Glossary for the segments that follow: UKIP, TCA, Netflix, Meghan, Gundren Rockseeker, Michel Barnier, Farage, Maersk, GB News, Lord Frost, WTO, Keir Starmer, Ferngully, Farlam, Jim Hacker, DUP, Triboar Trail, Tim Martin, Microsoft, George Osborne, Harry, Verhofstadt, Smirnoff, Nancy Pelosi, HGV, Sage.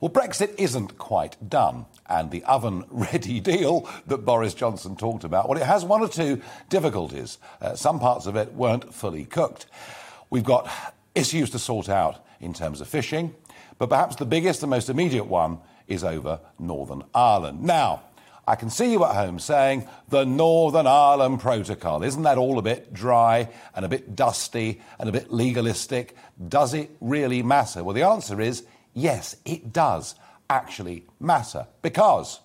Well, Brexit isn't quite done, and the oven-ready deal that Boris Johnson talked about, well, it has one or two difficulties. Some parts of it weren't fully cooked. We've got issues to sort out in terms of fishing, but perhaps the biggest and most immediate one is over Northern Ireland. Now, I can see you at home saying, the Northern Ireland Protocol, isn't that all a bit dry and a bit dusty and a bit legalistic? Does it really matter? Well, the answer is yes, it does actually matter, because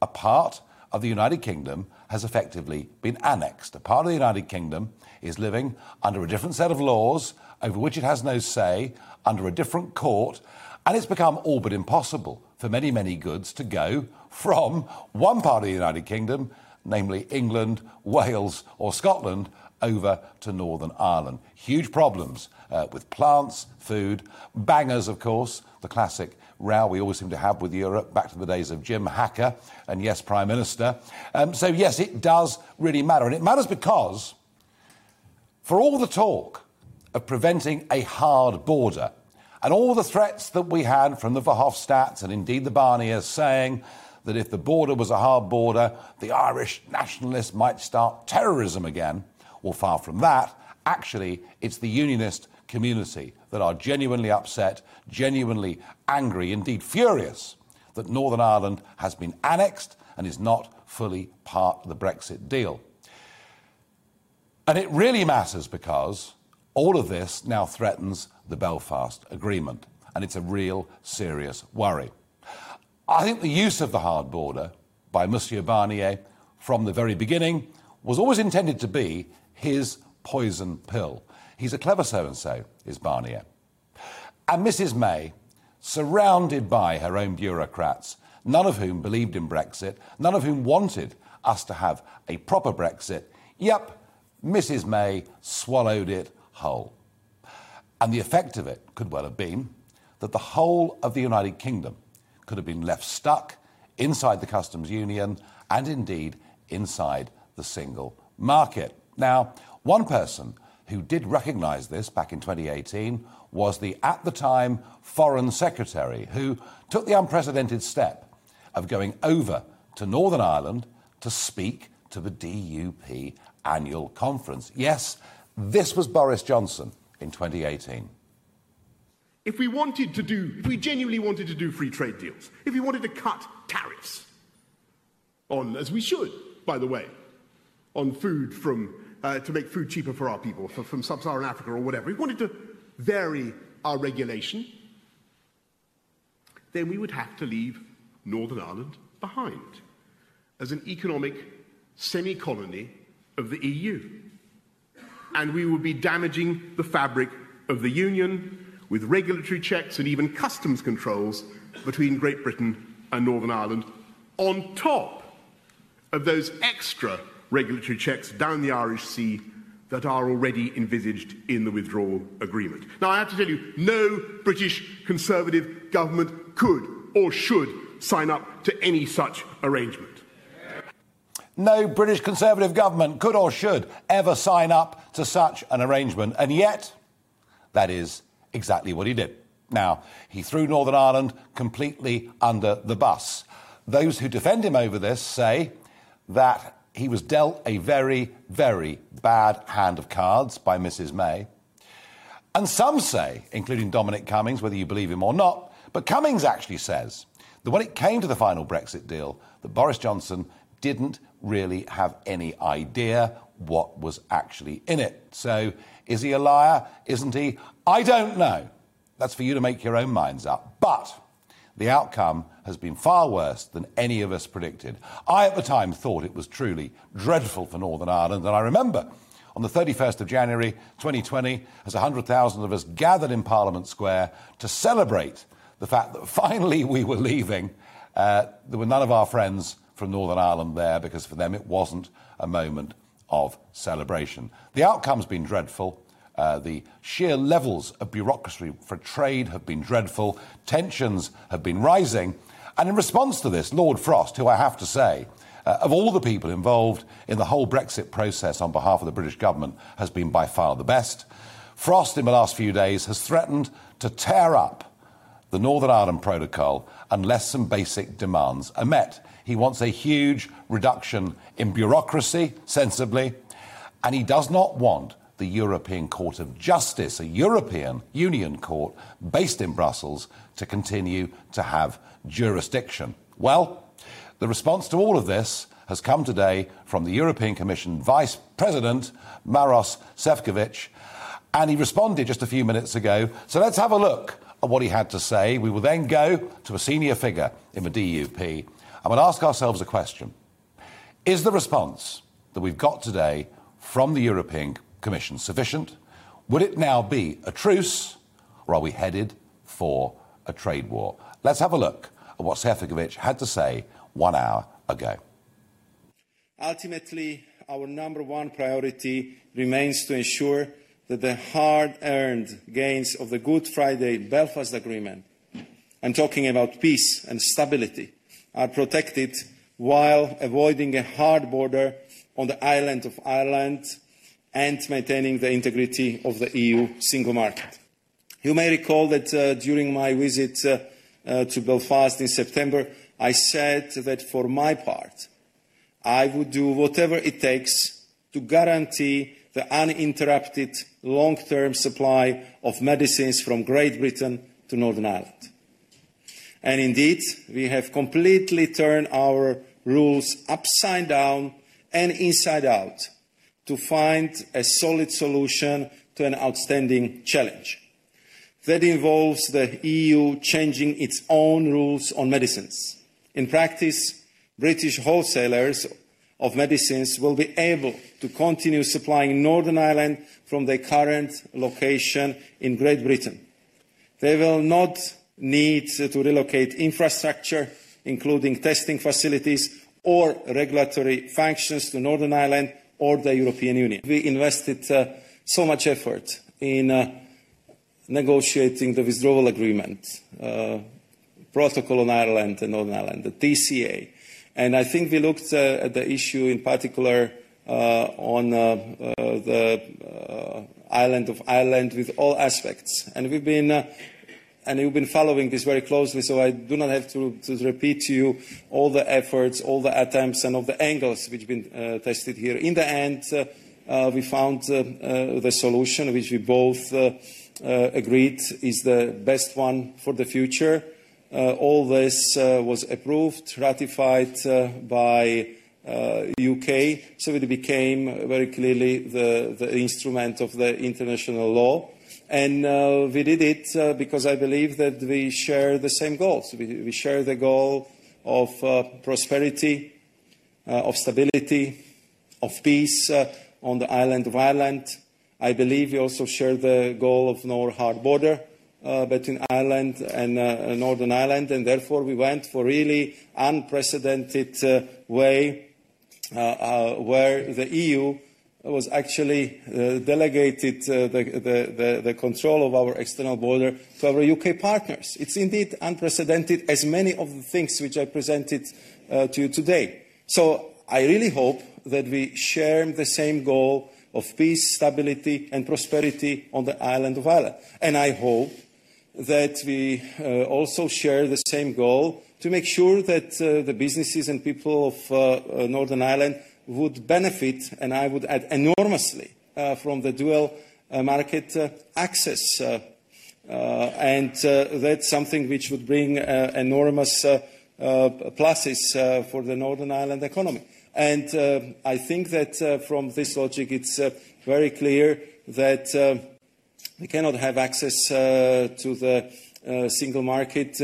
a part of the United Kingdom has effectively been annexed. A part of the United Kingdom is living under a different set of laws over which it has no say, under a different court, and it's become all but impossible for many, many goods to go from one part of the United Kingdom, namely England, Wales or Scotland, over to Northern Ireland. Huge problems with plants, food, bangers, of course, the classic row we always seem to have with Europe, back to the days of Jim Hacker and, yes, Prime Minister. So, yes, it does really matter. And it matters because, for all the talk of preventing a hard border and all the threats that we had from the Verhofstadts and, indeed, the Barniers saying that if the border was a hard border, the Irish nationalists might start terrorism again. Well, far from that. Actually, it's the unionist community that are genuinely upset, genuinely angry, indeed furious, that Northern Ireland has been annexed and is not fully part of the Brexit deal. And it really matters because all of this now threatens the Belfast Agreement, and it's a real serious worry. I think the use of the hard border by Monsieur Barnier from the very beginning was always intended to be his poison pill. He's a clever so-and-so, is Barnier. And Mrs May, surrounded by her own bureaucrats, none of whom believed in Brexit, none of whom wanted us to have a proper Brexit, yep, Mrs May swallowed it whole. And the effect of it could well have been that the whole of the United Kingdom could have been left stuck inside the customs union and, indeed, inside the single market. Now, one person who did recognise this back in 2018 was the, at the time, Foreign Secretary, who took the unprecedented step of going over to Northern Ireland to speak to the DUP annual conference. Yes, this was Boris Johnson in 2018. If we genuinely wanted to do free trade deals, if we wanted to cut tariffs on, as we should, by the way, on food from to make food cheaper for our people, from sub-Saharan Africa or whatever, if we wanted to vary our regulation, then we would have to leave Northern Ireland behind as an economic semi-colony of the EU. And we would be damaging the fabric of the Union with regulatory checks and even customs controls between Great Britain and Northern Ireland on top of those extra regulatory checks down the Irish Sea that are already envisaged in the withdrawal agreement. Now, I have to tell you, no British Conservative government could or should sign up to any such arrangement. No British Conservative government could or should ever sign up to such an arrangement. And yet, that is exactly what he did. Now, he threw Northern Ireland completely under the bus. Those who defend him over this say that he was dealt a very, very bad hand of cards by Mrs May. And some say, including Dominic Cummings, whether you believe him or not, but Cummings actually says that when it came to the final Brexit deal, that Boris Johnson didn't really have any idea what was actually in it. So, is he a liar? Isn't he? I don't know. That's for you to make your own minds up. But the outcome has been far worse than any of us predicted. I, at the time, thought it was truly dreadful for Northern Ireland, and I remember on the 31st of January 2020, as 100,000 of us gathered in Parliament Square to celebrate the fact that finally we were leaving, there were none of our friends from Northern Ireland there, because for them it wasn't a moment of celebration. The outcome's been dreadful. The sheer levels of bureaucracy for trade have been dreadful. Tensions have been rising. And in response to this, Lord Frost, who I have to say, of all the people involved in the whole Brexit process on behalf of the British government, has been by far the best. Frost, in the last few days, has threatened to tear up the Northern Ireland Protocol unless some basic demands are met. He wants a huge reduction in bureaucracy, sensibly, and he does not want the European Court of Justice, a European Union court based in Brussels, to continue to have jurisdiction. Well, the response to all of this has come today from the European Commission Vice President, Maros Sefcovic, and he responded just a few minutes ago. So let's have a look at what he had to say. We will then go to a senior figure in the DUP and we'll ask ourselves a question. Is the response that we've got today from the European Commission sufficient? Would it now be a truce, or are we headed for a trade war? Let's have a look at what Sefcovic had to say 1 hour ago. Ultimately, our number one priority remains to ensure that the hard-earned gains of the Good Friday Belfast Agreement, I'm talking about peace and stability, are protected while avoiding a hard border on the island of Ireland and maintaining the integrity of the EU single market. You may recall that during my visit to Belfast in September, I said that for my part, I would do whatever it takes to guarantee the uninterrupted long-term supply of medicines from Great Britain to Northern Ireland. And indeed, we have completely turned our rules upside down and inside out to find a solid solution to an outstanding challenge. That involves the EU changing its own rules on medicines. In practice, British wholesalers of medicines will be able to continue supplying Northern Ireland from their current location in Great Britain. They will not need to relocate infrastructure, including testing facilities or regulatory functions, to Northern Ireland or the European Union. We invested so much effort in negotiating the withdrawal agreement, protocol on Ireland and Northern Ireland, the TCA. And I think we looked at the issue in particular on the island of Ireland with all aspects. And we've been, and you've been following this very closely, so I do not have to repeat to you all the efforts, all the attempts, and all the angles which have been tested here. In the end, we found the solution which we both agreed is the best one for the future. All this was approved, ratified by UK, so it became very clearly the instrument of the international law. And we did it because I believe that we share the same goals. We share the goal of prosperity, of stability, of peace on the island of Ireland. I believe we also share the goal of no hard border between Ireland and Northern Ireland, and therefore we went for really unprecedented way where the EU was actually delegated the control of our external border to our UK partners. It's indeed unprecedented, as many of the things which I presented to you today. So I really hope that we share the same goal of peace, stability and prosperity on the island of Ireland. And I hope that we also share the same goal to make sure that the businesses and people of Northern Ireland would benefit, and I would add enormously, from the dual market access. And that's something which would bring enormous pluses for the Northern Ireland economy. And I think that from this logic, it's very clear that we cannot have access to the single market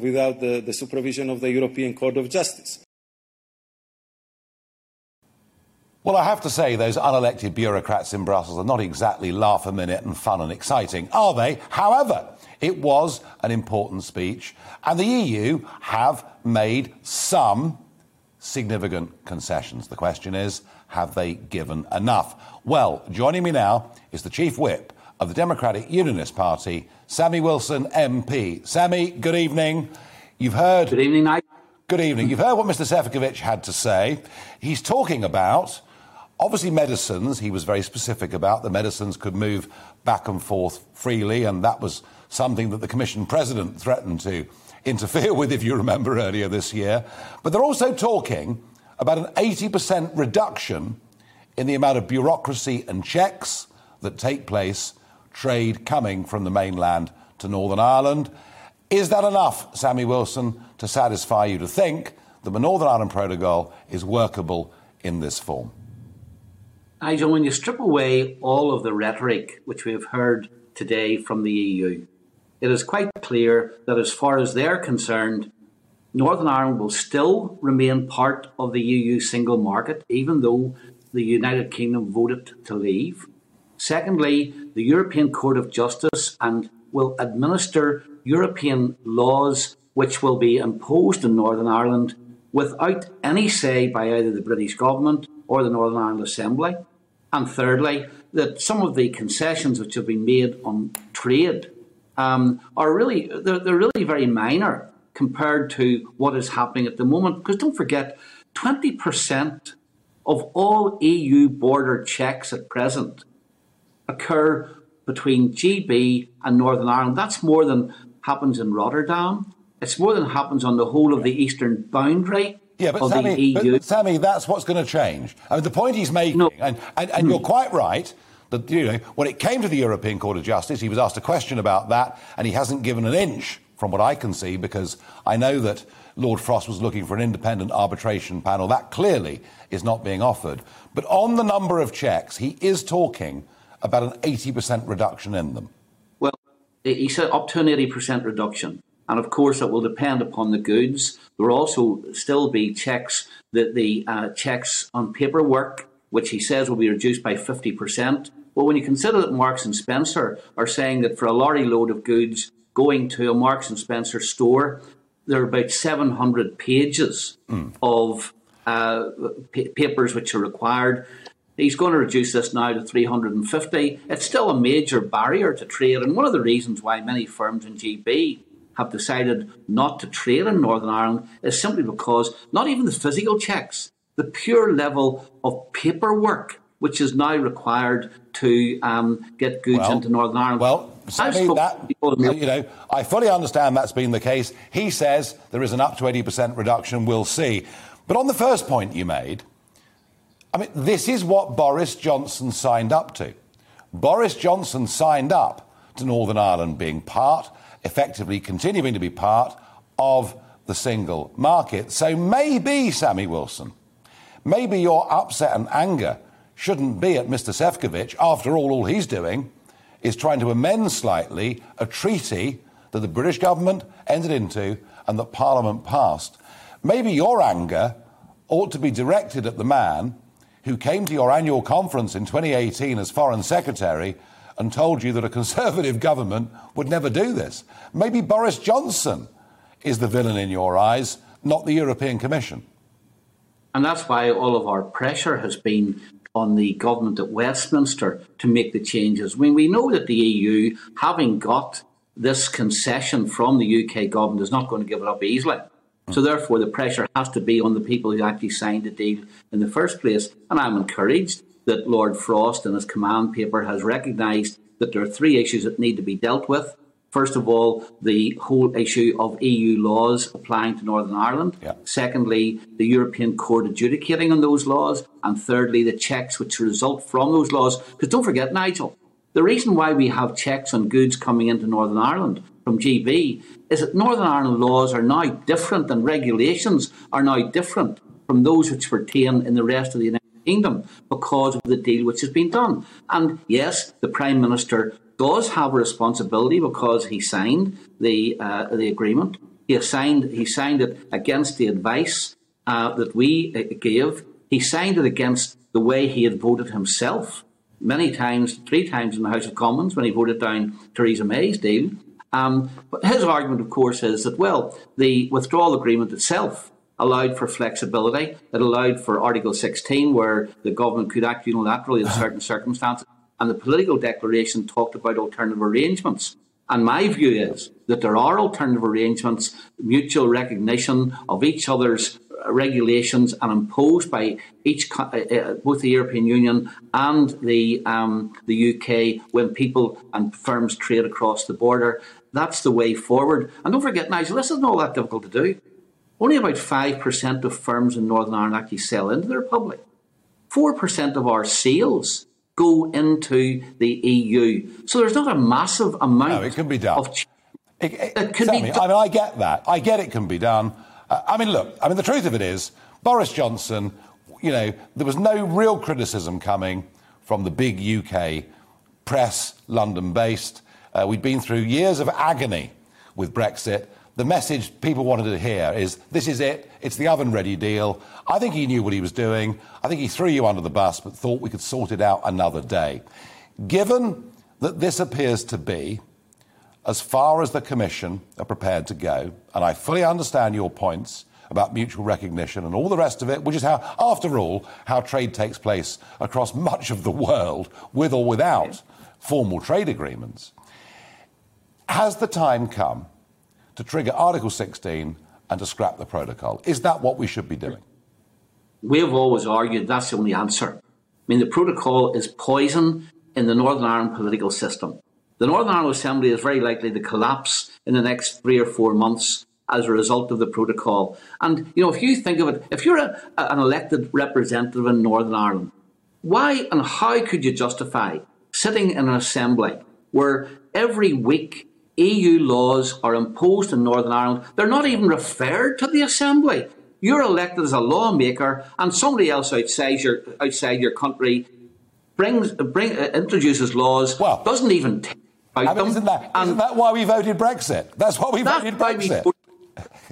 without the supervision of the European Court of Justice. Well, I have to say, those unelected bureaucrats in Brussels are not exactly laugh-a-minute and fun and exciting, are they? However, it was an important speech, and the EU have made some significant concessions. The question is, have they given enough? Well, joining me now is the Chief Whip of the Democratic Unionist Party, Sammy Wilson, MP. Sammy, good evening. You've heard... Good evening, Nigel. Good evening. You've heard what Mr Sefcovic had to say. He's talking about, obviously, medicines. He was very specific about the medicines could move back and forth freely, and that was something that the Commission President threatened to interfere with, if you remember, earlier this year. But they're also talking about an 80% reduction in the amount of bureaucracy and checks that take place, trade coming from the mainland to Northern Ireland. Is that enough, Sammy Wilson, to satisfy you to think that the Northern Ireland Protocol is workable in this form? Nigel, when you strip away all of the rhetoric which we have heard today from the EU, it is quite clear that as far as they're concerned, Northern Ireland will still remain part of the EU single market, even though the United Kingdom voted to leave. Secondly, the European Court of Justice and will administer European laws which will be imposed in Northern Ireland without any say by either the British government or the Northern Ireland Assembly. And thirdly, that some of the concessions which have been made on trade are really very minor compared to what is happening at the moment. Because don't forget, 20% of all EU border checks at present occur between GB and Northern Ireland. That's more than happens in Rotterdam. It's more than happens on the whole of the eastern boundary of the EU. But Sammy, that's what's going to change. I mean, the point he's making, and you're quite right, that when it came to the European Court of Justice, he was asked a question about that, and he hasn't given an inch from what I can see, because I know that Lord Frost was looking for an independent arbitration panel. That clearly is not being offered. But on the number of checks, he is talking about an 80% reduction in them. Well, he said up to an 80% reduction. And of course, that will depend upon the goods. There will also still be checks, the checks on paperwork, which he says will be reduced by 50%. Well, when you consider that Marks and Spencer are saying that for a lorry load of goods going to a Marks and Spencer store, there are about 700 pages of papers which are required. He's going to reduce this now to 350. It's still a major barrier to trade, and one of the reasons why many firms in GB have decided not to trade in Northern Ireland is simply because not even the physical checks, the pure level of paperwork which is now required to get goods into Northern Ireland. Well, I fully understand that's been the case. He says there is an up to 80% reduction. We'll see. But on the first point you made, I mean, this is what Boris Johnson signed up to. Boris Johnson signed up to Northern Ireland being part, effectively continuing to be part, of the single market. So maybe, Sammy Wilson, maybe your upset and anger shouldn't be at Mr. Sefcovic. After all he's doing is trying to amend slightly a treaty that the British government entered into and that Parliament passed. Maybe your anger ought to be directed at the man who came to your annual conference in 2018 as Foreign Secretary and told you that a Conservative government would never do this. Maybe Boris Johnson is the villain in your eyes, not the European Commission. And that's why all of our pressure has been on the government at Westminster to make the changes. When we know that the EU, having got this concession from the UK government, is not going to give it up easily. So therefore, the pressure has to be on the people who actually signed the deal in the first place. And I'm encouraged that Lord Frost in his command paper has recognised that there are three issues that need to be dealt with. First of all, the whole issue of EU laws applying to Northern Ireland. Yeah. Secondly, the European Court adjudicating on those laws. And thirdly, the checks which result from those laws. Because don't forget, Nigel, the reason why we have checks on goods coming into Northern Ireland from GB is that Northern Ireland laws are now different and regulations are now different from those which pertain in the rest of the United Kingdom because of the deal which has been done. And yes, the Prime Minister does have a responsibility because he signed the agreement. He signed it against the advice that we gave. He signed it against the way he had voted himself many times, three times in the House of Commons when he voted down Theresa May's deal. But his argument, of course, is that, well, the withdrawal agreement itself allowed for flexibility. It allowed for Article 16, where the government could act unilaterally in certain circumstances. And the political declaration talked about alternative arrangements. And my view is that there are alternative arrangements, mutual recognition of each other's regulations and imposed by each both the European Union and the UK when people and firms trade across the border. That's the way forward. And don't forget, Nigel, this isn't all that difficult to do. Only about 5% of firms in Northern Ireland actually sell into the Republic. 4% of our sales go into the EU. So there's not a massive amount of... No, it can be done. It can be done. I mean, I get that. I get it can be done. I mean, look, I mean, the truth of it is, Boris Johnson, you know, there was no real criticism coming from the big UK press, London-based. We'd been through years of agony with Brexit. The message people wanted to hear is, this is it, it's the oven-ready deal. I think he knew what he was doing. I think he threw you under the bus, but thought we could sort it out another day. Given that this appears to be as far as the Commission are prepared to go, and I fully understand your points about mutual recognition and all the rest of it, which is how, after all, how trade takes place across much of the world, with or without formal trade agreements, has the time come to trigger Article 16 and to scrap the protocol? Is that what we should be doing? We have always argued that's the only answer. I mean, the protocol is poison in the Northern Ireland political system. The Northern Ireland Assembly is very likely to collapse in the next 3 or 4 months as a result of the protocol. And, you know, if you think of it, if you're an elected representative in Northern Ireland, why and how could you justify sitting in an assembly where every week EU laws are imposed in Northern Ireland? They're not even referred to the Assembly. You're elected as a lawmaker, and somebody else outside your country introduces laws, well, doesn't even take about them. Isn't that why we voted Brexit? That's why we voted Brexit.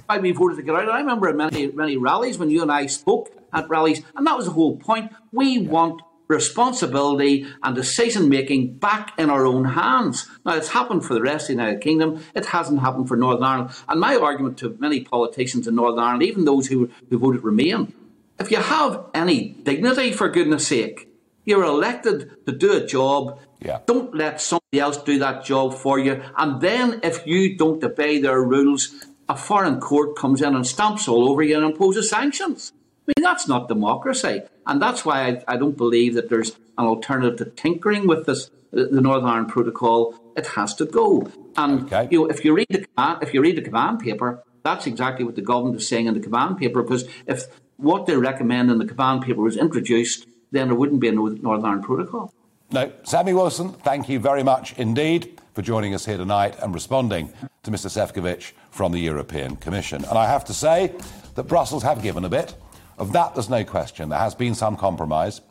Why we voted to get out. And I remember many rallies when you and I spoke at rallies, and that was the whole point. We want responsibility and decision-making back in our own hands. Now, it's happened for the rest of the United Kingdom. It hasn't happened for Northern Ireland. And my argument to many politicians in Northern Ireland, even those who voted Remain, if you have any dignity, for goodness sake, you're elected to do a job. Yeah. Don't let somebody else do that job for you. And then if you don't obey their rules, a foreign court comes in and stamps all over you and imposes sanctions. I mean, that's not democracy. And that's why I don't believe that there's an alternative to tinkering with this, the Northern Ireland Protocol. It has to go. And you know, if you read the command paper, that's exactly what the government is saying in the command paper. Because if what they recommend in the command paper was introduced, then there wouldn't be a Northern Ireland Protocol. No, Sammy Wilson, thank you very much indeed for joining us here tonight and responding to Mr. Sefcovic from the European Commission. And I have to say that Brussels have given a bit. Of that, there's no question. There has been some compromise.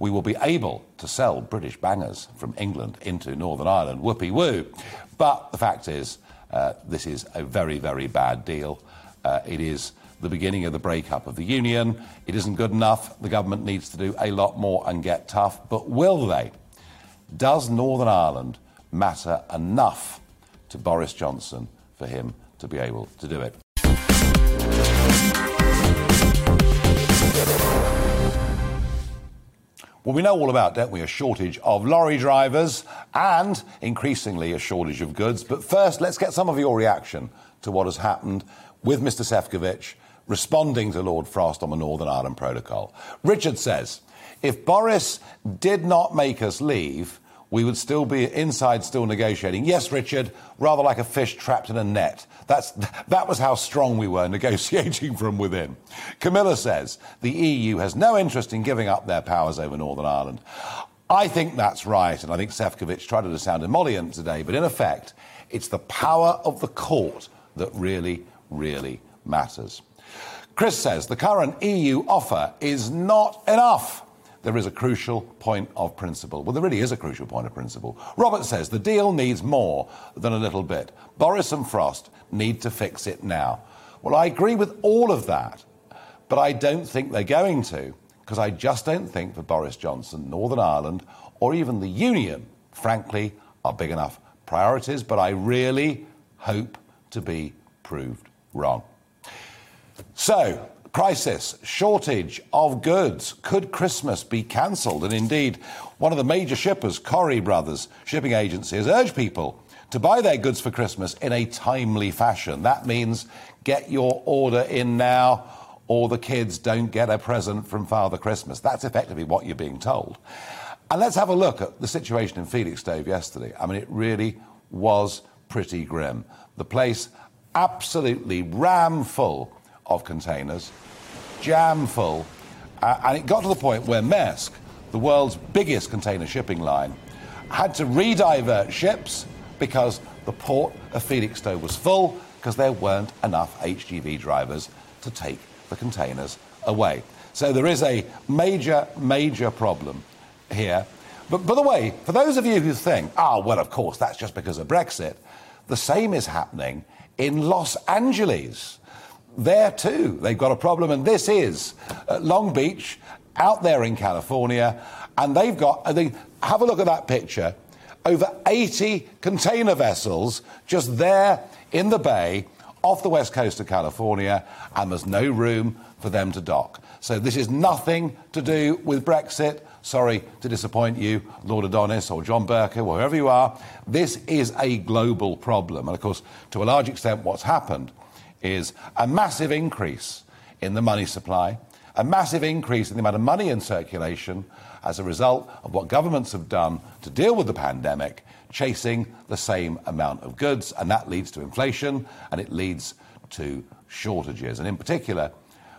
We will be able to sell British bangers from England into Northern Ireland. Whoopee-woo. But the fact is, this is a very, very bad deal. It is the beginning of the breakup of the union. It isn't good enough. The government needs to do a lot more and get tough. But will they? Does Northern Ireland matter enough to Boris Johnson for him to be able to do it? Well, we know all about, don't we, a shortage of lorry drivers and increasingly a shortage of goods. But first, let's get some of your reaction to what has happened with Mr. Sefcovic responding to Lord Frost on the Northern Ireland Protocol. Richard says, if Boris did not make us leave, we would still be inside, still negotiating. Yes, Richard, rather like a fish trapped in a net. That was how strong we were, negotiating from within. Camilla says, the EU has no interest in giving up their powers over Northern Ireland. I think that's right, and I think Sefcovic tried to sound emollient today, but in effect, it's the power of the court that really, really matters. Chris says, the current EU offer is not enough. There is a crucial point of principle. Well, there really is a crucial point of principle. Robert says, the deal needs more than a little bit. Boris and Frost need to fix it now. Well, I agree with all of that, but I don't think they're going to, because I just don't think for Boris Johnson, Northern Ireland, or even the Union, frankly, are big enough priorities, but I really hope to be proved wrong. So, crisis, shortage of goods. Could Christmas be cancelled? And indeed, one of the major shippers, Corrie Brothers Shipping Agency, has urged people to buy their goods for Christmas in a timely fashion. That means get your order in now, or the kids don't get a present from Father Christmas. That's effectively what you're being told. And let's have a look at the situation in Felixstowe yesterday. I mean, it really was pretty grim. The place absolutely rammed full of containers, jam full, and it got to the point where Maersk, the world's biggest container shipping line, had to redivert ships because the port of Felixstowe was full because there weren't enough HGV drivers to take the containers away. So there is a major, major problem here. But by the way, for those of you who think, well, of course, that's just because of Brexit, the same is happening in Los Angeles. There, too, they've got a problem, and this is Long Beach, out there in California, and they've got, have a look at that picture, over 80 container vessels just there in the bay off the west coast of California, and there's no room for them to dock. So this is nothing to do with Brexit. Sorry to disappoint you, Lord Adonis or John Berker, or whoever you are. This is a global problem. And, of course, to a large extent what's happened is a massive increase in the money supply, a massive increase in the amount of money in circulation as a result of what governments have done to deal with the pandemic, chasing the same amount of goods, and that leads to inflation and it leads to shortages. And in particular,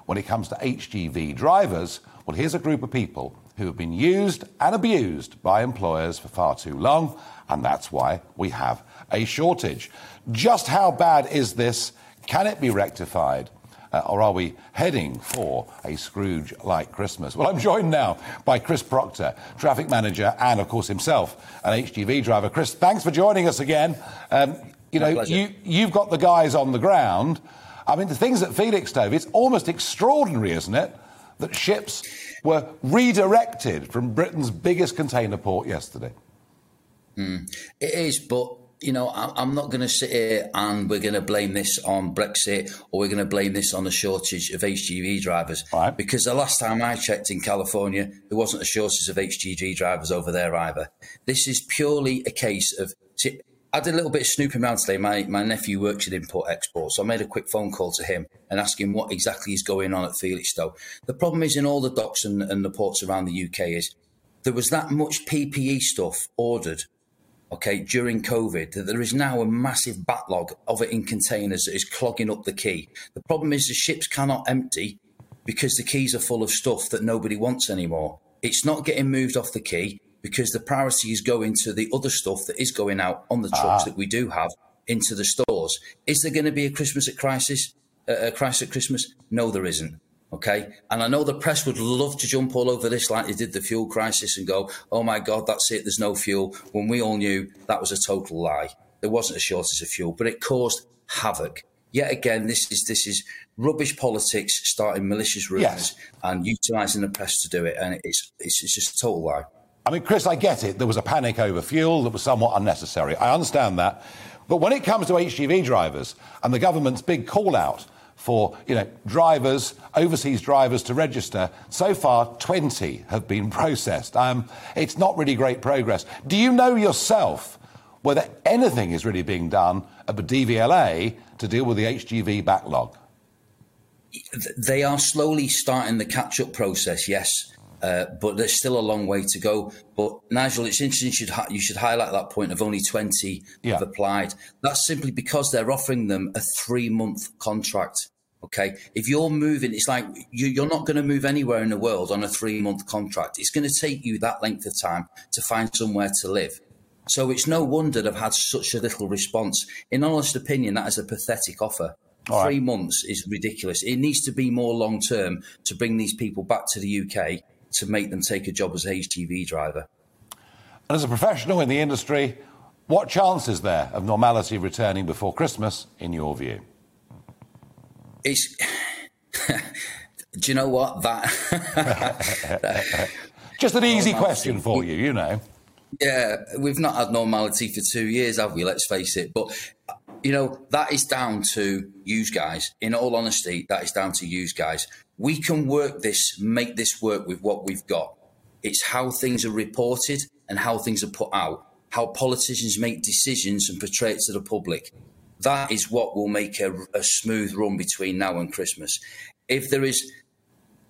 when it comes to HGV drivers, well, here's a group of people who have been used and abused by employers for far too long, and that's why we have a shortage. Just how bad is this? Can it be rectified? Or are we heading for a Scrooge-like Christmas? Well, I'm joined now by Chris Proctor, traffic manager and, of course, himself, an HGV driver. Chris, thanks for joining us again. You've got the guys on the ground. I mean, the things at Felixstowe, it's almost extraordinary, isn't it, that ships were redirected from Britain's biggest container port yesterday. It is, but you know, I'm not going to sit here and we're going to blame this on Brexit or we're going to blame this on the shortage of HGV drivers. Right. Because the last time I checked in California, there wasn't a shortage of HGV drivers over there either. This is purely a case of... See, I did a little bit of snooping around today. My nephew works at Import-Export, so I made a quick phone call to him and asked him what exactly is going on at Felixstowe. The problem is in all the docks and the ports around the UK is there was that much PPE stuff ordered during COVID, that there is now a massive backlog of it in containers that is clogging up the quay. The problem is the ships cannot empty because the quays are full of stuff that nobody wants anymore. It's not getting moved off the quay because the priority is going to the other stuff that is going out on the trucks that we do have into the stores. Is there going to be a crisis at Christmas? No, there isn't. OK, and I know the press would love to jump all over this like they did the fuel crisis and go, oh, my God, that's it. There's no fuel. When we all knew that was a total lie. There wasn't a shortage of fuel, but it caused havoc. Yet again, this is rubbish politics, starting malicious rumors and utilising the press to do it. And it's just a total lie. I mean, Chris, I get it. There was a panic over fuel that was somewhat unnecessary. I understand that. But when it comes to HGV drivers and the government's big call out for, drivers, overseas drivers to register. So far, 20 have been processed. It's not really great progress. Do you know yourself whether anything is really being done at the DVLA to deal with the HGV backlog? They are slowly starting the catch-up process, yes, but there's still a long way to go. But, Nigel, it's interesting you should highlight that point of only 20 have applied. That's simply because they're offering them a 3-month contract, OK? If you're moving, it's like you're not going to move anywhere in the world on a 3-month contract. It's going to take you that length of time to find somewhere to live. So it's no wonder they've had such a little response. In honest opinion, that is a pathetic offer. All 3 months is ridiculous. It needs to be more long-term to bring these people back to the UK to make them take a job as a HGV driver. And as a professional in the industry, what chance is there of normality returning before Christmas, in your view? It's... Do you know what? That... Just an easy question for you, Yeah, we've not had normality for 2 years, have we? Let's face it. But, that is down to yous guys. In all honesty, that is down to yous guys. We can work this, make this work with what we've got. It's how things are reported and how things are put out, how politicians make decisions and portray it to the public. That is what will make a smooth run between now and Christmas. if there is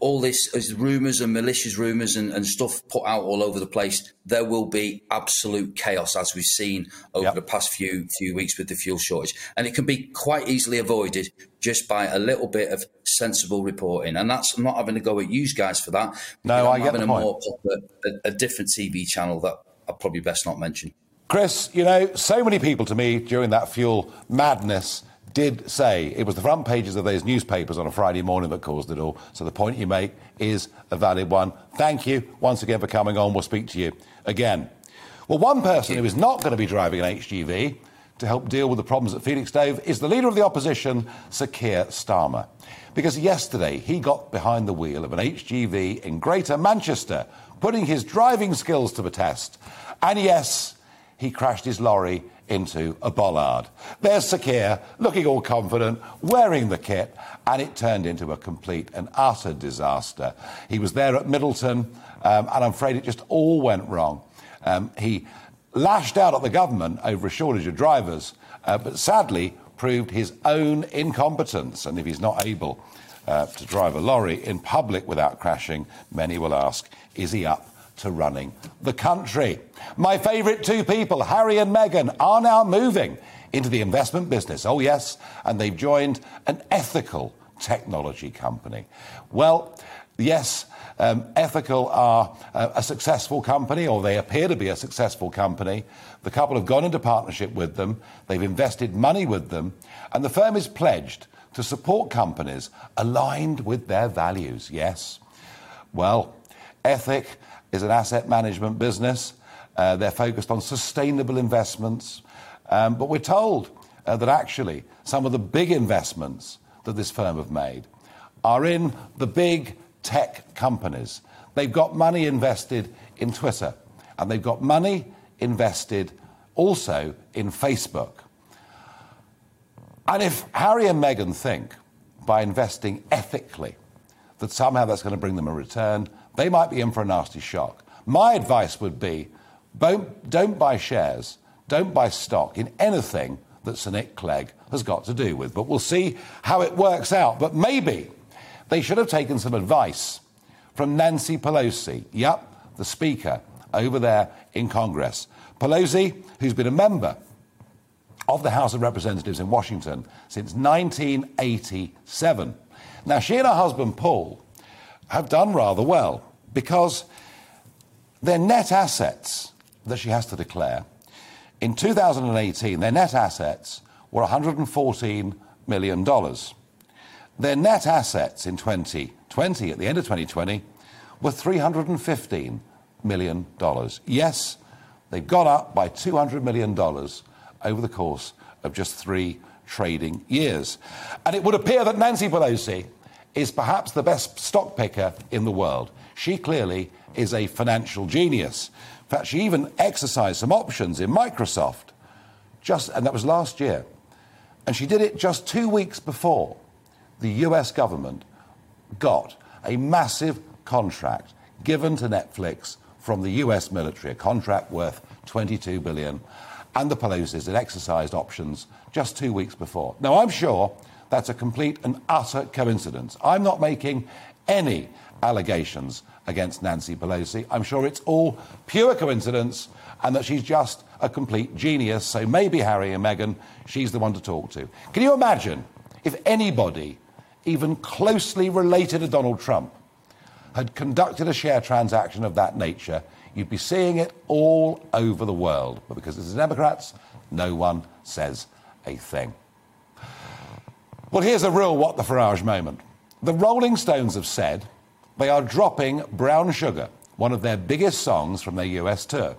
all this as rumours and malicious rumours and stuff put out all over the place, there will be absolute chaos, as we've seen over the past few weeks with the fuel shortage. And it can be quite easily avoided just by a little bit of sensible reporting. And that's I'm not having a go at you guys for that. No, I get the point. I'm having a more popular, a different TV channel that I probably best not mention. Chris, you know, so many people to me during that fuel madness did say it was the front pages of those newspapers on a Friday morning that caused it all. So the point you make is a valid one. Thank you once again for coming on. We'll speak to you again. Well, one person who is not going to be driving an HGV to help deal with the problems at Felixstowe is the leader of the opposition, Sir Keir Starmer. Because yesterday he got behind the wheel of an HGV in Greater Manchester, putting his driving skills to the test. And yes, he crashed his lorry into a bollard. There's Sir Keir, looking all confident, wearing the kit, and it turned into a complete and utter disaster. He was there at Middleton, and I'm afraid it just all went wrong. He lashed out at the government over a shortage of drivers, but sadly proved his own incompetence. And if he's not able to drive a lorry in public without crashing, many will ask, is he up to running the country? My favourite two people, Harry and Meghan, are now moving into the investment business. Oh, yes, and they've joined an ethical technology company. Well, yes, Ethical are a successful company, or they appear to be a successful company. The couple have gone into partnership with them. They've invested money with them, and the firm is pledged to support companies aligned with their values, yes. Well, Ethic is an asset management business. They're focused on sustainable investments. But we're told that actually some of the big investments that this firm have made are in the big tech companies. They've got money invested in Twitter, and they've got money invested also in Facebook. And if Harry and Meghan think by investing ethically that somehow that's going to bring them a return, they might be in for a nasty shock. My advice would be, don't buy shares, don't buy stock in anything that Sir Nick Clegg has got to do with. But we'll see how it works out. But maybe they should have taken some advice from Nancy Pelosi, the Speaker over there in Congress. Pelosi, who's been a member of the House of Representatives in Washington since 1987. Now, she and her husband, Paul, have done rather well because their net assets that she has to declare in 2018, their net assets were $114 million. Their net assets in 2020, at the end of 2020, were $315 million. Yes, they've gone up by $200 million over the course of just 3 trading years. And it would appear that Nancy Pelosi is perhaps the best stock picker in the world. She clearly is a financial genius. In fact, she even exercised some options in Microsoft, and that was last year. And she did it just 2 weeks before the US government got a massive contract given to Netflix from the US military, a contract worth $22 billion. And the Pelosi's had exercised options just 2 weeks before. Now, I'm sure that's a complete and utter coincidence. I'm not making any allegations against Nancy Pelosi. I'm sure it's all pure coincidence and that she's just a complete genius. So maybe Harry and Meghan, she's the one to talk to. Can you imagine if anybody even closely related to Donald Trump had conducted a share transaction of that nature? You'd be seeing it all over the world. But because it's the Democrats, no one says a thing. Well, here's a real what the Farage moment. The Rolling Stones have said they are dropping Brown Sugar, one of their biggest songs from their US tour.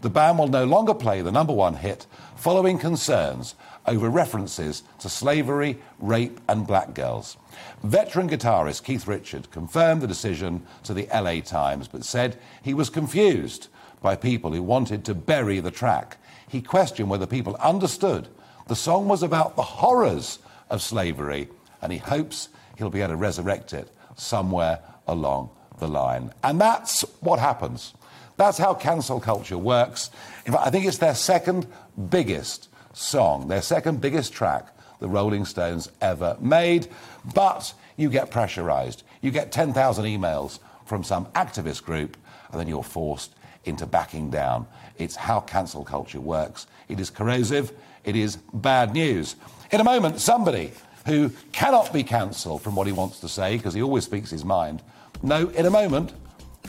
The band will no longer play the #1 hit following concerns over references to slavery, rape and black girls. Veteran guitarist Keith Richards confirmed the decision to the LA Times but said he was confused by people who wanted to bury the track. He questioned whether people understood the song was about the horrors of slavery, and he hopes he'll be able to resurrect it somewhere along the line. And that's what happens. That's how cancel culture works. In fact, I think it's their second biggest song, their second biggest track the Rolling Stones ever made. But you get pressurised. You get 10,000 emails from some activist group, and then you're forced into backing down. It's how cancel culture works. It is corrosive. It is bad news. In a moment, somebody who cannot be cancelled from what he wants to say, because he always speaks his mind. No, in a moment,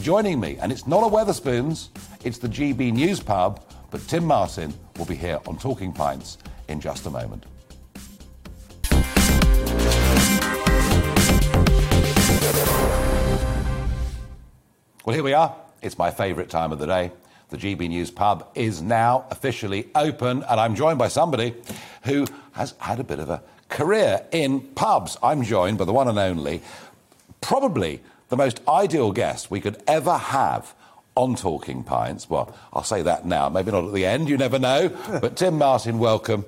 joining me, and it's not a Wetherspoons, it's the GB News Pub, but Tim Martin will be here on Talking Pints in just a moment. Well, here we are. It's my favourite time of the day. The GB News Pub is now officially open, and I'm joined by somebody who has had a bit of a career in pubs. I'm joined by the one and only, probably the most ideal guest we could ever have on Talking Pints. Well, I'll say that now, maybe not at the end, you never know. But Tim Martin, welcome.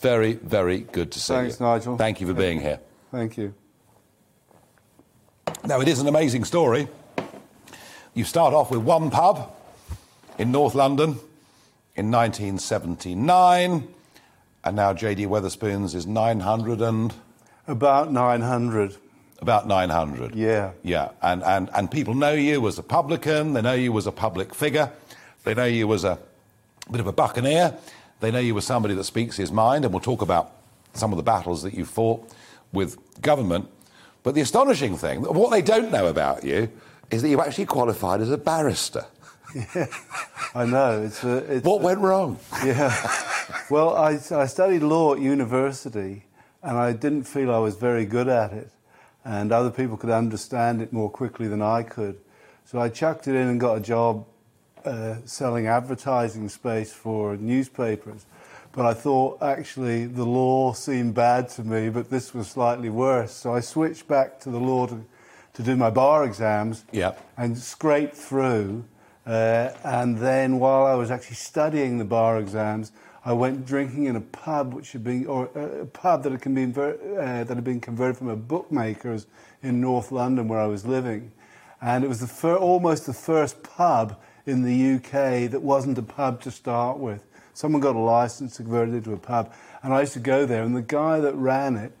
Very, very good to see you. Thanks, Nigel. Thank you for being here. Thank you. Now, it is an amazing story. You start off with one pub in North London in 1979, and now J.D. Wetherspoon's is 900 and... About 900. About 900. Yeah. Yeah, and people know you as a publican, they know you as a public figure, they know you as a bit of a buccaneer, they know you as somebody that speaks his mind, and we'll talk about some of the battles that you fought with government. But the astonishing thing, what they don't know about you, is that you actually qualified as a barrister. Yeah, I know. What went wrong? Yeah. Well, I studied law at university, and I didn't feel I was very good at it, and other people could understand it more quickly than I could. So I chucked it in and got a job selling advertising space for newspapers. But I thought, actually, the law seemed bad to me, but this was slightly worse. So I switched back to the law to do my bar exams, yep, and scraped through. And then while I was actually studying the bar exams, I went drinking in a pub which had been, or a pub that had been that had been converted from a bookmaker's in North London where I was living, and it was almost the first pub in the UK that wasn't a pub to start with. Someone got a license, converted it to a pub, and I used to go there. And the guy that ran it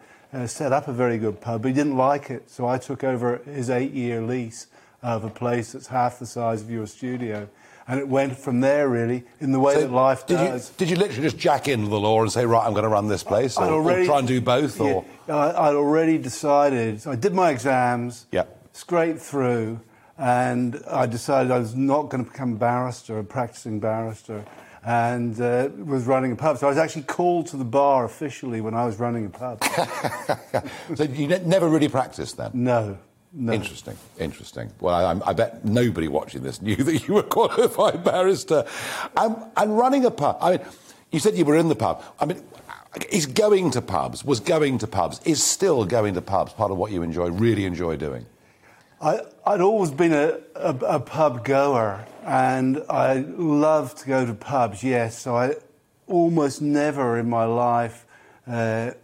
set up a very good pub, but he didn't like it, so I took over his 8-year lease of a place that's half the size of your studio. And it went from there, really, in the way that life does. Did you literally just jack into the law and say, right, I'm going to run this place, or try and do both? Or yeah, I'd already decided. So I did my exams, straight through, and I decided I was not going to become a barrister, a practising barrister, and was running a pub. So I was actually called to the bar officially when I was running a pub. So you never really practised then? No. No. Interesting, interesting. Well, I bet nobody watching this knew that you were a qualified barrister. And running a pub, I mean, you said you were in the pub. I mean, is still going to pubs part of what you really enjoy doing? I'd always been a pub goer, and I love to go to pubs, yes. So I almost never in my life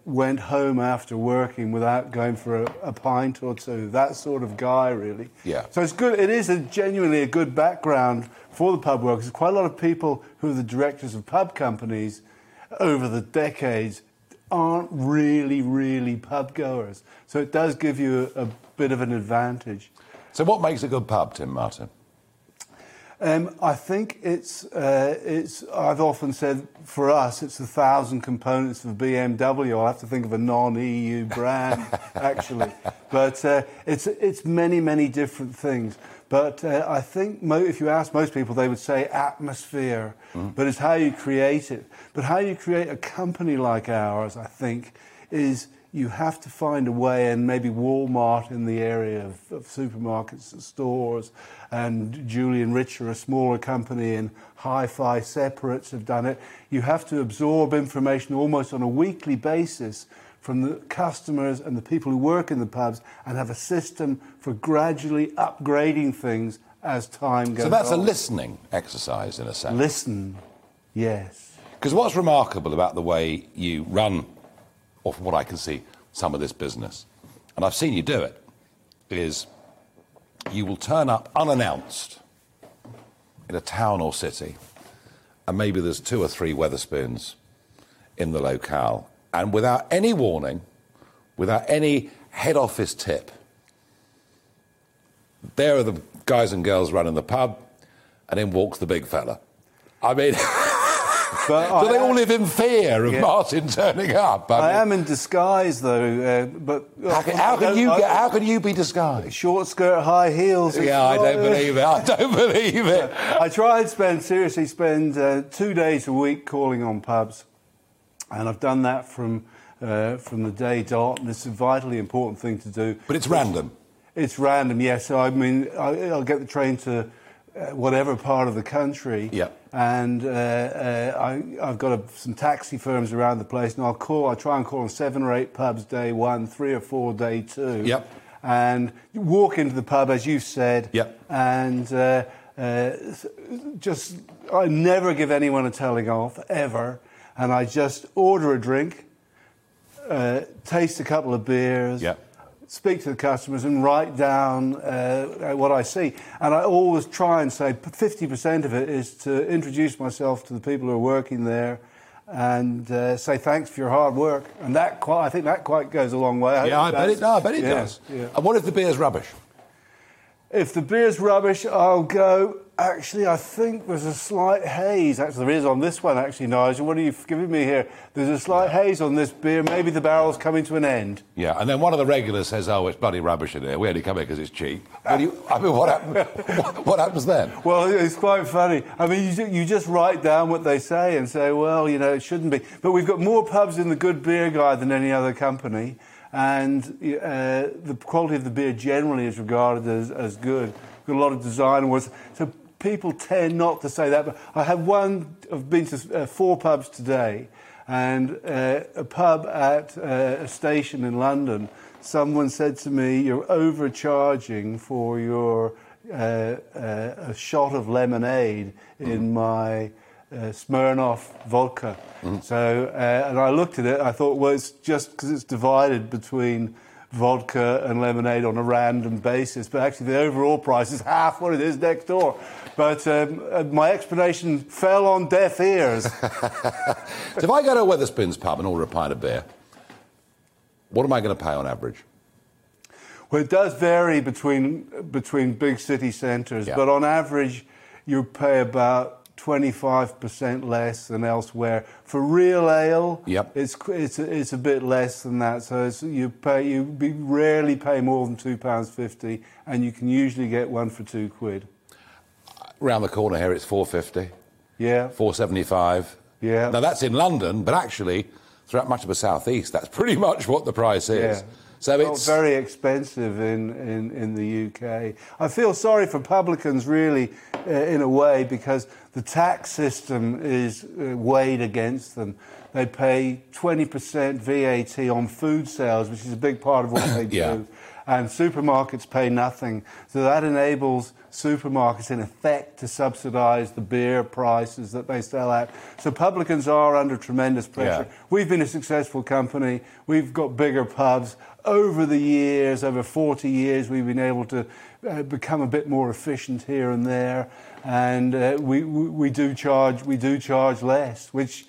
went home after working without going for a pint or two. That sort of guy, really. Yeah. So it's good. It is genuinely a good background for the pub workers. Quite a lot of people who are the directors of pub companies over the decades aren't really, really pub goers. So it does give you a bit of an advantage. So what makes a good pub, Tim Martin? I think it's. I've often said for us, it's 1,000 components of BMW. I'll have to think of a non-EU brand, actually. But it's many, many different things. But I think if you ask most people, they would say atmosphere. Mm. But it's how you create it. But how you create a company like ours, I think, is you have to find a way, and maybe Walmart in the area of supermarkets and stores, and Julian Richer, a smaller company in hi-fi separates, have done it. You have to absorb information almost on a weekly basis from the customers and the people who work in the pubs, and have a system for gradually upgrading things as time goes on. So that's a listening exercise, in a sense. Listen, yes. Because what's remarkable about the way you run, or from what I can see, some of this business, and I've seen you do it, is you will turn up unannounced in a town or city, and maybe there's 2 or 3 Wetherspoons in the locale, and without any warning, without any head office tip. There are the guys and girls running the pub, and in walks the big fella. I mean... But do they all live in fear of Martin turning up? I am in disguise, though. But how can you be disguised? Short skirt, high heels. Yeah, I don't believe it. I don't believe it. I try and seriously spend 2 days a week calling on pubs, and I've done that from the day dot. And it's a vitally important thing to do. But it's random. It's random, yes. I mean, I'll get the train to whatever part of the country. Yeah. And I've got some taxi firms around the place, and I try and call on 7 or 8 pubs day one, 3 or 4 day two. Yep. And walk into the pub, as you said. Yep. And I never give anyone a telling off, ever. And I just order a drink, taste a couple of beers. Yep. Speak to the customers and write down what I see. And I always try and say 50% of it is to introduce myself to the people who are working there and say thanks for your hard work. And I think that goes a long way. I bet it does. Yeah. And what if the beer's rubbish? If the beer's rubbish, I'll go... Actually, I think there's a slight haze. Actually, there is on this one, actually, Nigel. What are you giving me here? There's a slight haze on this beer. Maybe the barrel's coming to an end. Yeah, and then one of the regulars says, oh, it's bloody rubbish in here. We only come here because it's cheap. What happens, what happens then? Well, it's quite funny. I mean, you just write down what they say and say, well, you know, it shouldn't be. But we've got more pubs in the Good Beer Guide than any other company, and the quality of the beer generally is regarded as good. We've got a lot of design awards. So people tend not to say that, but I have one. I've been to 4 pubs today, and a pub at a station in London. Someone said to me, "You're overcharging for your a shot of lemonade in my Smirnoff vodka." Mm. So, and I looked at it. I thought, well, it's just because it's divided between vodka and lemonade on a random basis, but actually the overall price is half what it is next door. But my explanation fell on deaf ears. So if I go to a Wetherspoon's pub and order a pint of beer, what am I going to pay on average? Well, it does vary between big city centres, but on average you pay about 25% less than elsewhere. For real ale, it's a bit less than that. So you rarely pay more than £2.50, and you can usually get one for £2. Round the corner here, it's £4.50. Yeah. £4.75. Yeah. Now that's in London, but actually throughout much of the southeast, that's pretty much what the price is. Yeah. So it's not very expensive in the UK. I feel sorry for publicans, really, in a way, because the tax system is weighed against them. They pay 20% VAT on food sales, which is a big part of what they do, and supermarkets pay nothing. So that enables supermarkets, in effect, to subsidise the beer prices that they sell at. So publicans are under tremendous pressure. Yeah. We've been a successful company. We've got bigger pubs. Over the years, over 40 years, we've been able to become a bit more efficient here and there, and we do charge less, which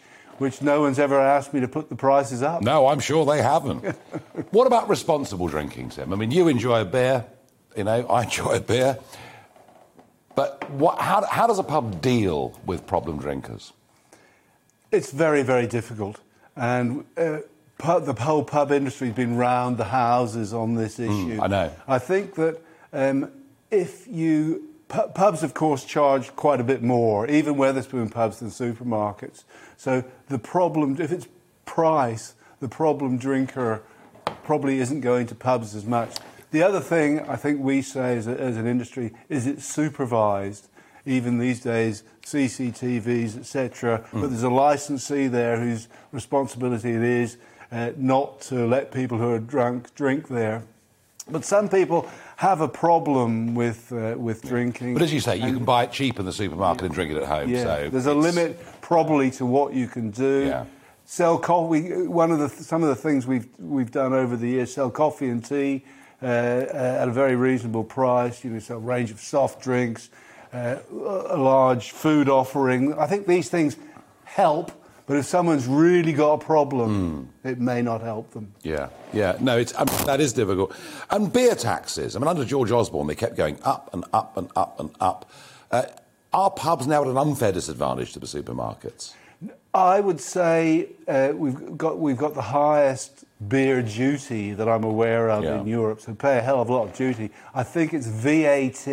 no one's ever asked me to put the prices up. No, I'm sure they haven't. What about responsible drinking, Tim? I mean, you enjoy a beer, you know, I enjoy a beer. But how does a pub deal with problem drinkers? It's very, very difficult. And the whole pub industry has been round the houses on this issue. I know. I think that pubs, of course, charge quite a bit more, even Wetherspoon pubs, than supermarkets. So the problem, if it's price, the problem drinker probably isn't going to pubs as much. The other thing I think we say as an industry is it's supervised, even these days, CCTVs, etc. But there's a licensee there whose responsibility it is not to let people who are drunk drink there. But some people have a problem with drinking. But as you say, you can buy it cheap in the supermarket and drink it at home. Yeah. So there's a limit probably to what you can do. Yeah. Sell coffee. Some of the things we've done over the years, sell coffee and tea at a very reasonable price. You know, so a range of soft drinks, a large food offering. I think these things help, But if someone's really got a problem, it may not help them. Yeah. No, that is difficult. And beer taxes. I mean, under George Osborne, they kept going up and up and up and up. Are pubs now at an unfair disadvantage to the supermarkets? I would say we've got the highest beer duty that I'm aware of in Europe, so pay a hell of a lot of duty. I think it's VAT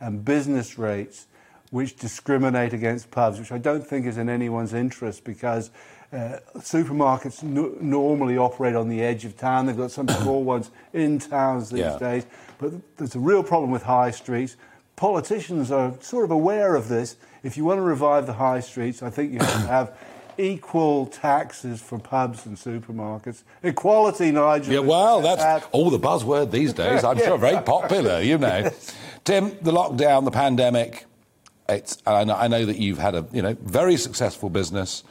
and business rates which discriminate against pubs, which I don't think is in anyone's interest, because supermarkets normally operate on the edge of town. They've got some small ones in towns these days. But there's a real problem with high streets. Politicians are sort of aware of this. If you want to revive the high streets, I think you have to have equal taxes for pubs and supermarkets. Equality, Nigel. Yeah, well, that's all the buzzword these days. I'm sure very popular, you know. Yes. Tim, the lockdown, the pandemic, I know that you've had a very successful business.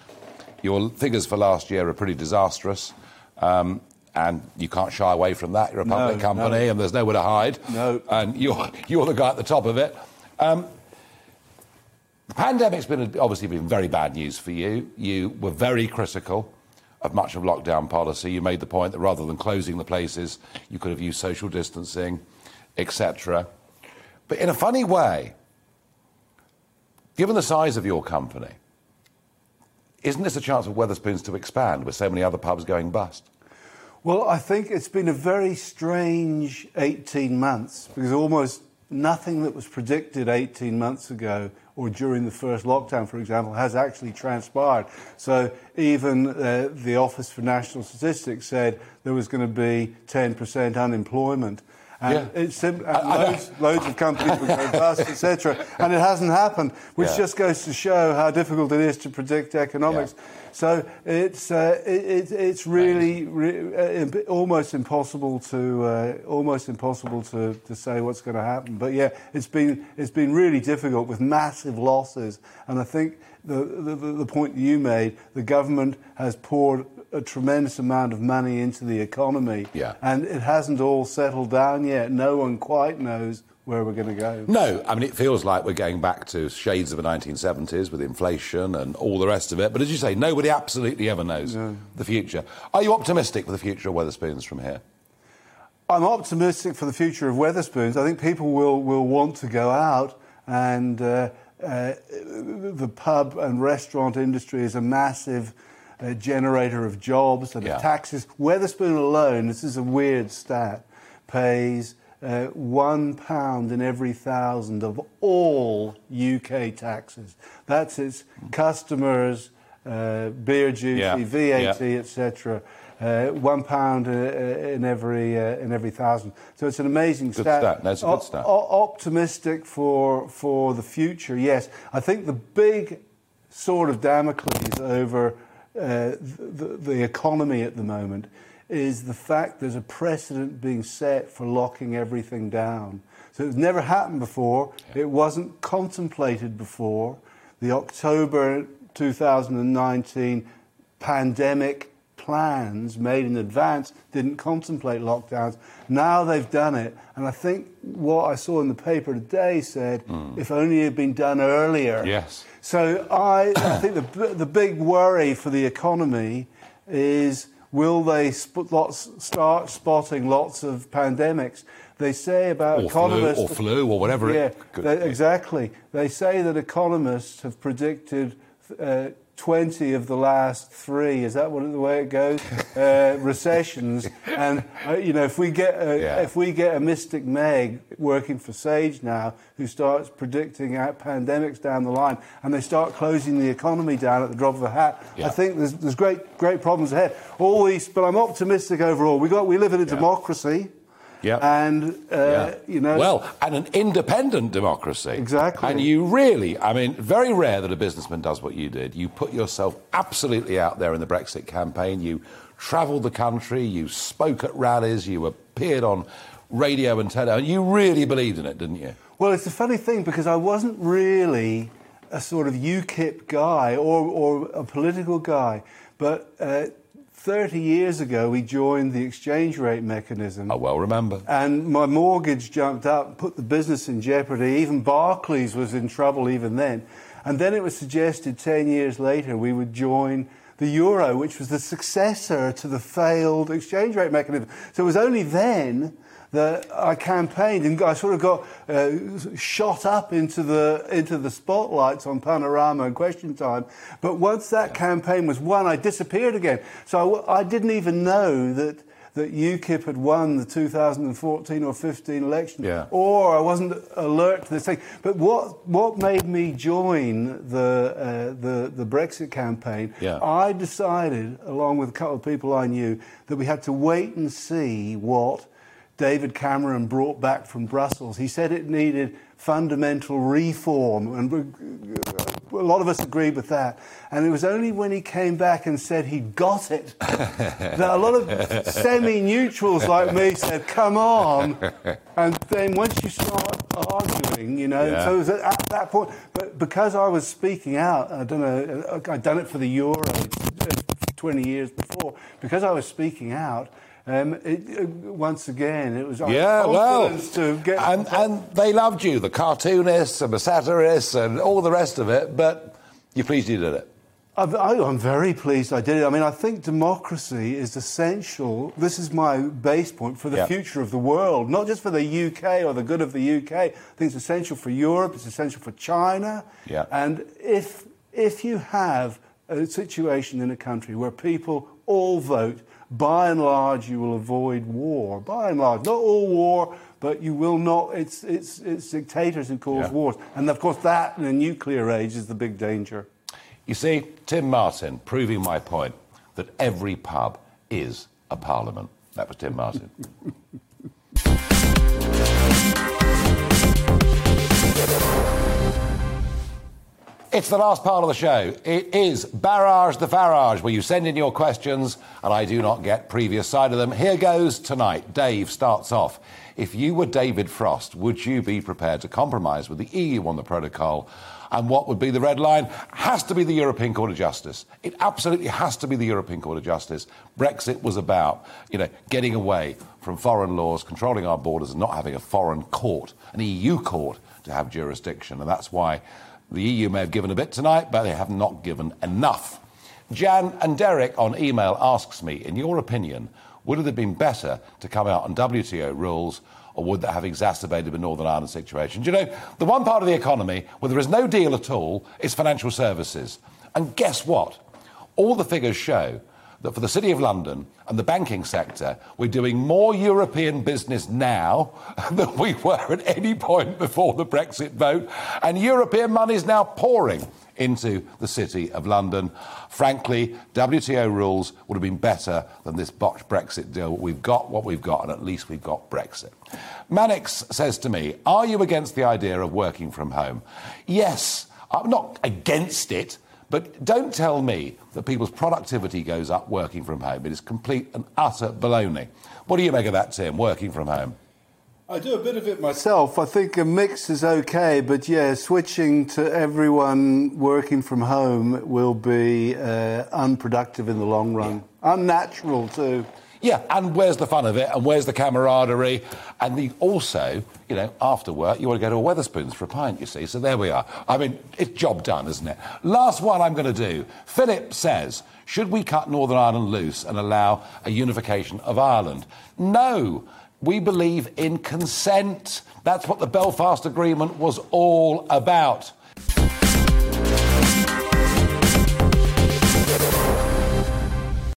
Your figures for last year are pretty disastrous. And you can't shy away from that. You're a public company and there's nowhere to hide. No. And you're the guy at the top of it. The pandemic's obviously been very bad news for you. You were very critical of much of lockdown policy. You made the point that rather than closing the places, you could have used social distancing, etc. But in a funny way, given the size of your company, isn't this a chance for Wetherspoons to expand with so many other pubs going bust? Well, I think it's been a very strange 18 months, because almost nothing that was predicted 18 months ago or during the first lockdown, for example, has actually transpired. So even the Office for National Statistics said there was going to be 10% unemployment. And loads of companies were going bust, etc. And it hasn't happened, which just goes to show how difficult it is to predict economics. Yeah. So it's really almost impossible to say what's going to happen. But it's been really difficult with massive losses. And I think the point you made, the government has poured a tremendous amount of money into the economy, and it hasn't all settled down yet. No one quite knows where we're going to go. No, I mean, it feels like we're going back to shades of the 1970s with inflation and all the rest of it. But as you say, nobody absolutely ever knows the future. Are you optimistic for the future of Wetherspoons from here? I'm optimistic for the future of Wetherspoons. I think people will want to go out, and the pub and restaurant industry is a massive generator of jobs and of taxes. Wetherspoon alone, this is a weird stat, pays £1 in every £1,000 of all UK taxes. That's its customers, beer duty, VAT, etc. £1 in every £1,000. So it's an amazing stat. That's a good stat. Optimistic for the future. Yes, I think the big sort of Damocles over the economy at the moment is the fact there's a precedent being set for locking everything down. So it's never happened before. It wasn't contemplated before. The October 2019 pandemic plans made in advance didn't contemplate lockdowns. Now they've done it. And I think what I saw in the paper today said, if only it had been done earlier. Yes. So I think the big worry for the economy is, will they start spotting lots of pandemics? They say about economists... Or flu, or whatever. Yeah, exactly. They say that economists have predicted 20 of the last 3, is that the way it goes? Recessions. And, if we get a Mystic Meg working for Sage now, who starts predicting out pandemics down the line, and they start closing the economy down at the drop of a hat, I think there's great problems ahead. But I'm optimistic overall. We live in a democracy. Yeah. And an independent democracy. Exactly. And you really, very rare that a businessman does what you did. You put yourself absolutely out there in the Brexit campaign. You travelled the country. You spoke at rallies. You appeared on radio and television. You really believed in it, didn't you? Well, it's a funny thing, because I wasn't really a sort of UKIP guy or a political guy, but 30 years ago, we joined the exchange rate mechanism. I well remember. And my mortgage jumped up, put the business in jeopardy. Even Barclays was in trouble even then. And then it was suggested 10 years later we would join the euro, which was the successor to the failed exchange rate mechanism. So it was only then that I campaigned and I sort of got shot up into the spotlights on Panorama and Question Time. But once that campaign was won, I disappeared again. So I didn't even know that UKIP had won the 2014 or 15 election, or I wasn't alert to this thing. But what made me join the Brexit campaign? Yeah. I decided, along with a couple of people I knew, that we had to wait and see what David Cameron brought back from Brussels. He said it needed fundamental reform, and a lot of us agreed with that. And it was only when he came back and said he'd got it that a lot of semi-neutrals like me said, come on. And then once you start arguing, you know, so it was at that point. But because I was speaking out, I don't know, I'd done it for the euro 20 years before, because I was speaking out, once again, it was confidence to get... And they loved you, the cartoonists and the satirists and all the rest of it, but you're pleased you did it. I'm very pleased I did it. I mean, I think democracy is essential. This is my base point for the future of the world, not just for the UK or the good of the UK. I think it's essential for Europe, it's essential for China. Yeah. And if you have a situation in a country where people all vote... By and large, you will avoid war. By and large, not all war, but you will not. It's dictators who cause wars, and of course, that in the nuclear age is the big danger. You see, Tim Martin proving my point that every pub is a parliament. That was Tim Martin. It's the last part of the show. It is Barrage the Farage, where you send in your questions and I do not get previous side of them. Here goes tonight. Dave starts off. If you were David Frost, would you be prepared to compromise with the EU on the protocol? And what would be the red line? Has to be the European Court of Justice. It absolutely has to be the European Court of Justice. Brexit was about, you know, getting away from foreign laws, controlling our borders and not having a foreign court, an EU court, to have jurisdiction. And that's why... The EU may have given a bit tonight, but they have not given enough. Jan and Derek on email asks me, in your opinion, would it have been better to come out on WTO rules, or would that have exacerbated the Northern Ireland situation? Do you know, the one part of the economy where there is no deal at all is financial services. And guess what? All the figures show that for the City of London and the banking sector, we're doing more European business now than we were at any point before the Brexit vote, and European money is now pouring into the City of London. Frankly, WTO rules would have been better than this botched Brexit deal. We've got what we've got, and at least we've got Brexit. Mannix says to me, are you against the idea of working from home? Yes, I'm not against it, but don't tell me that people's productivity goes up working from home. It is complete and utter baloney. What do you make of that, Tim, working from home? I do a bit of it myself. I think a mix is OK, but, yeah, switching to everyone working from home will be unproductive in the long run. Yeah. Unnatural, too. Yeah, and where's the fun of it, and where's the camaraderie? And also, you know, after work, you want to go to a Wetherspoons for a pint, you see. So there we are. I mean, it's job done, isn't it? Last one I'm going to do. Philip says, should we cut Northern Ireland loose and allow a unification of Ireland? No. We believe in consent. That's what the Belfast Agreement was all about.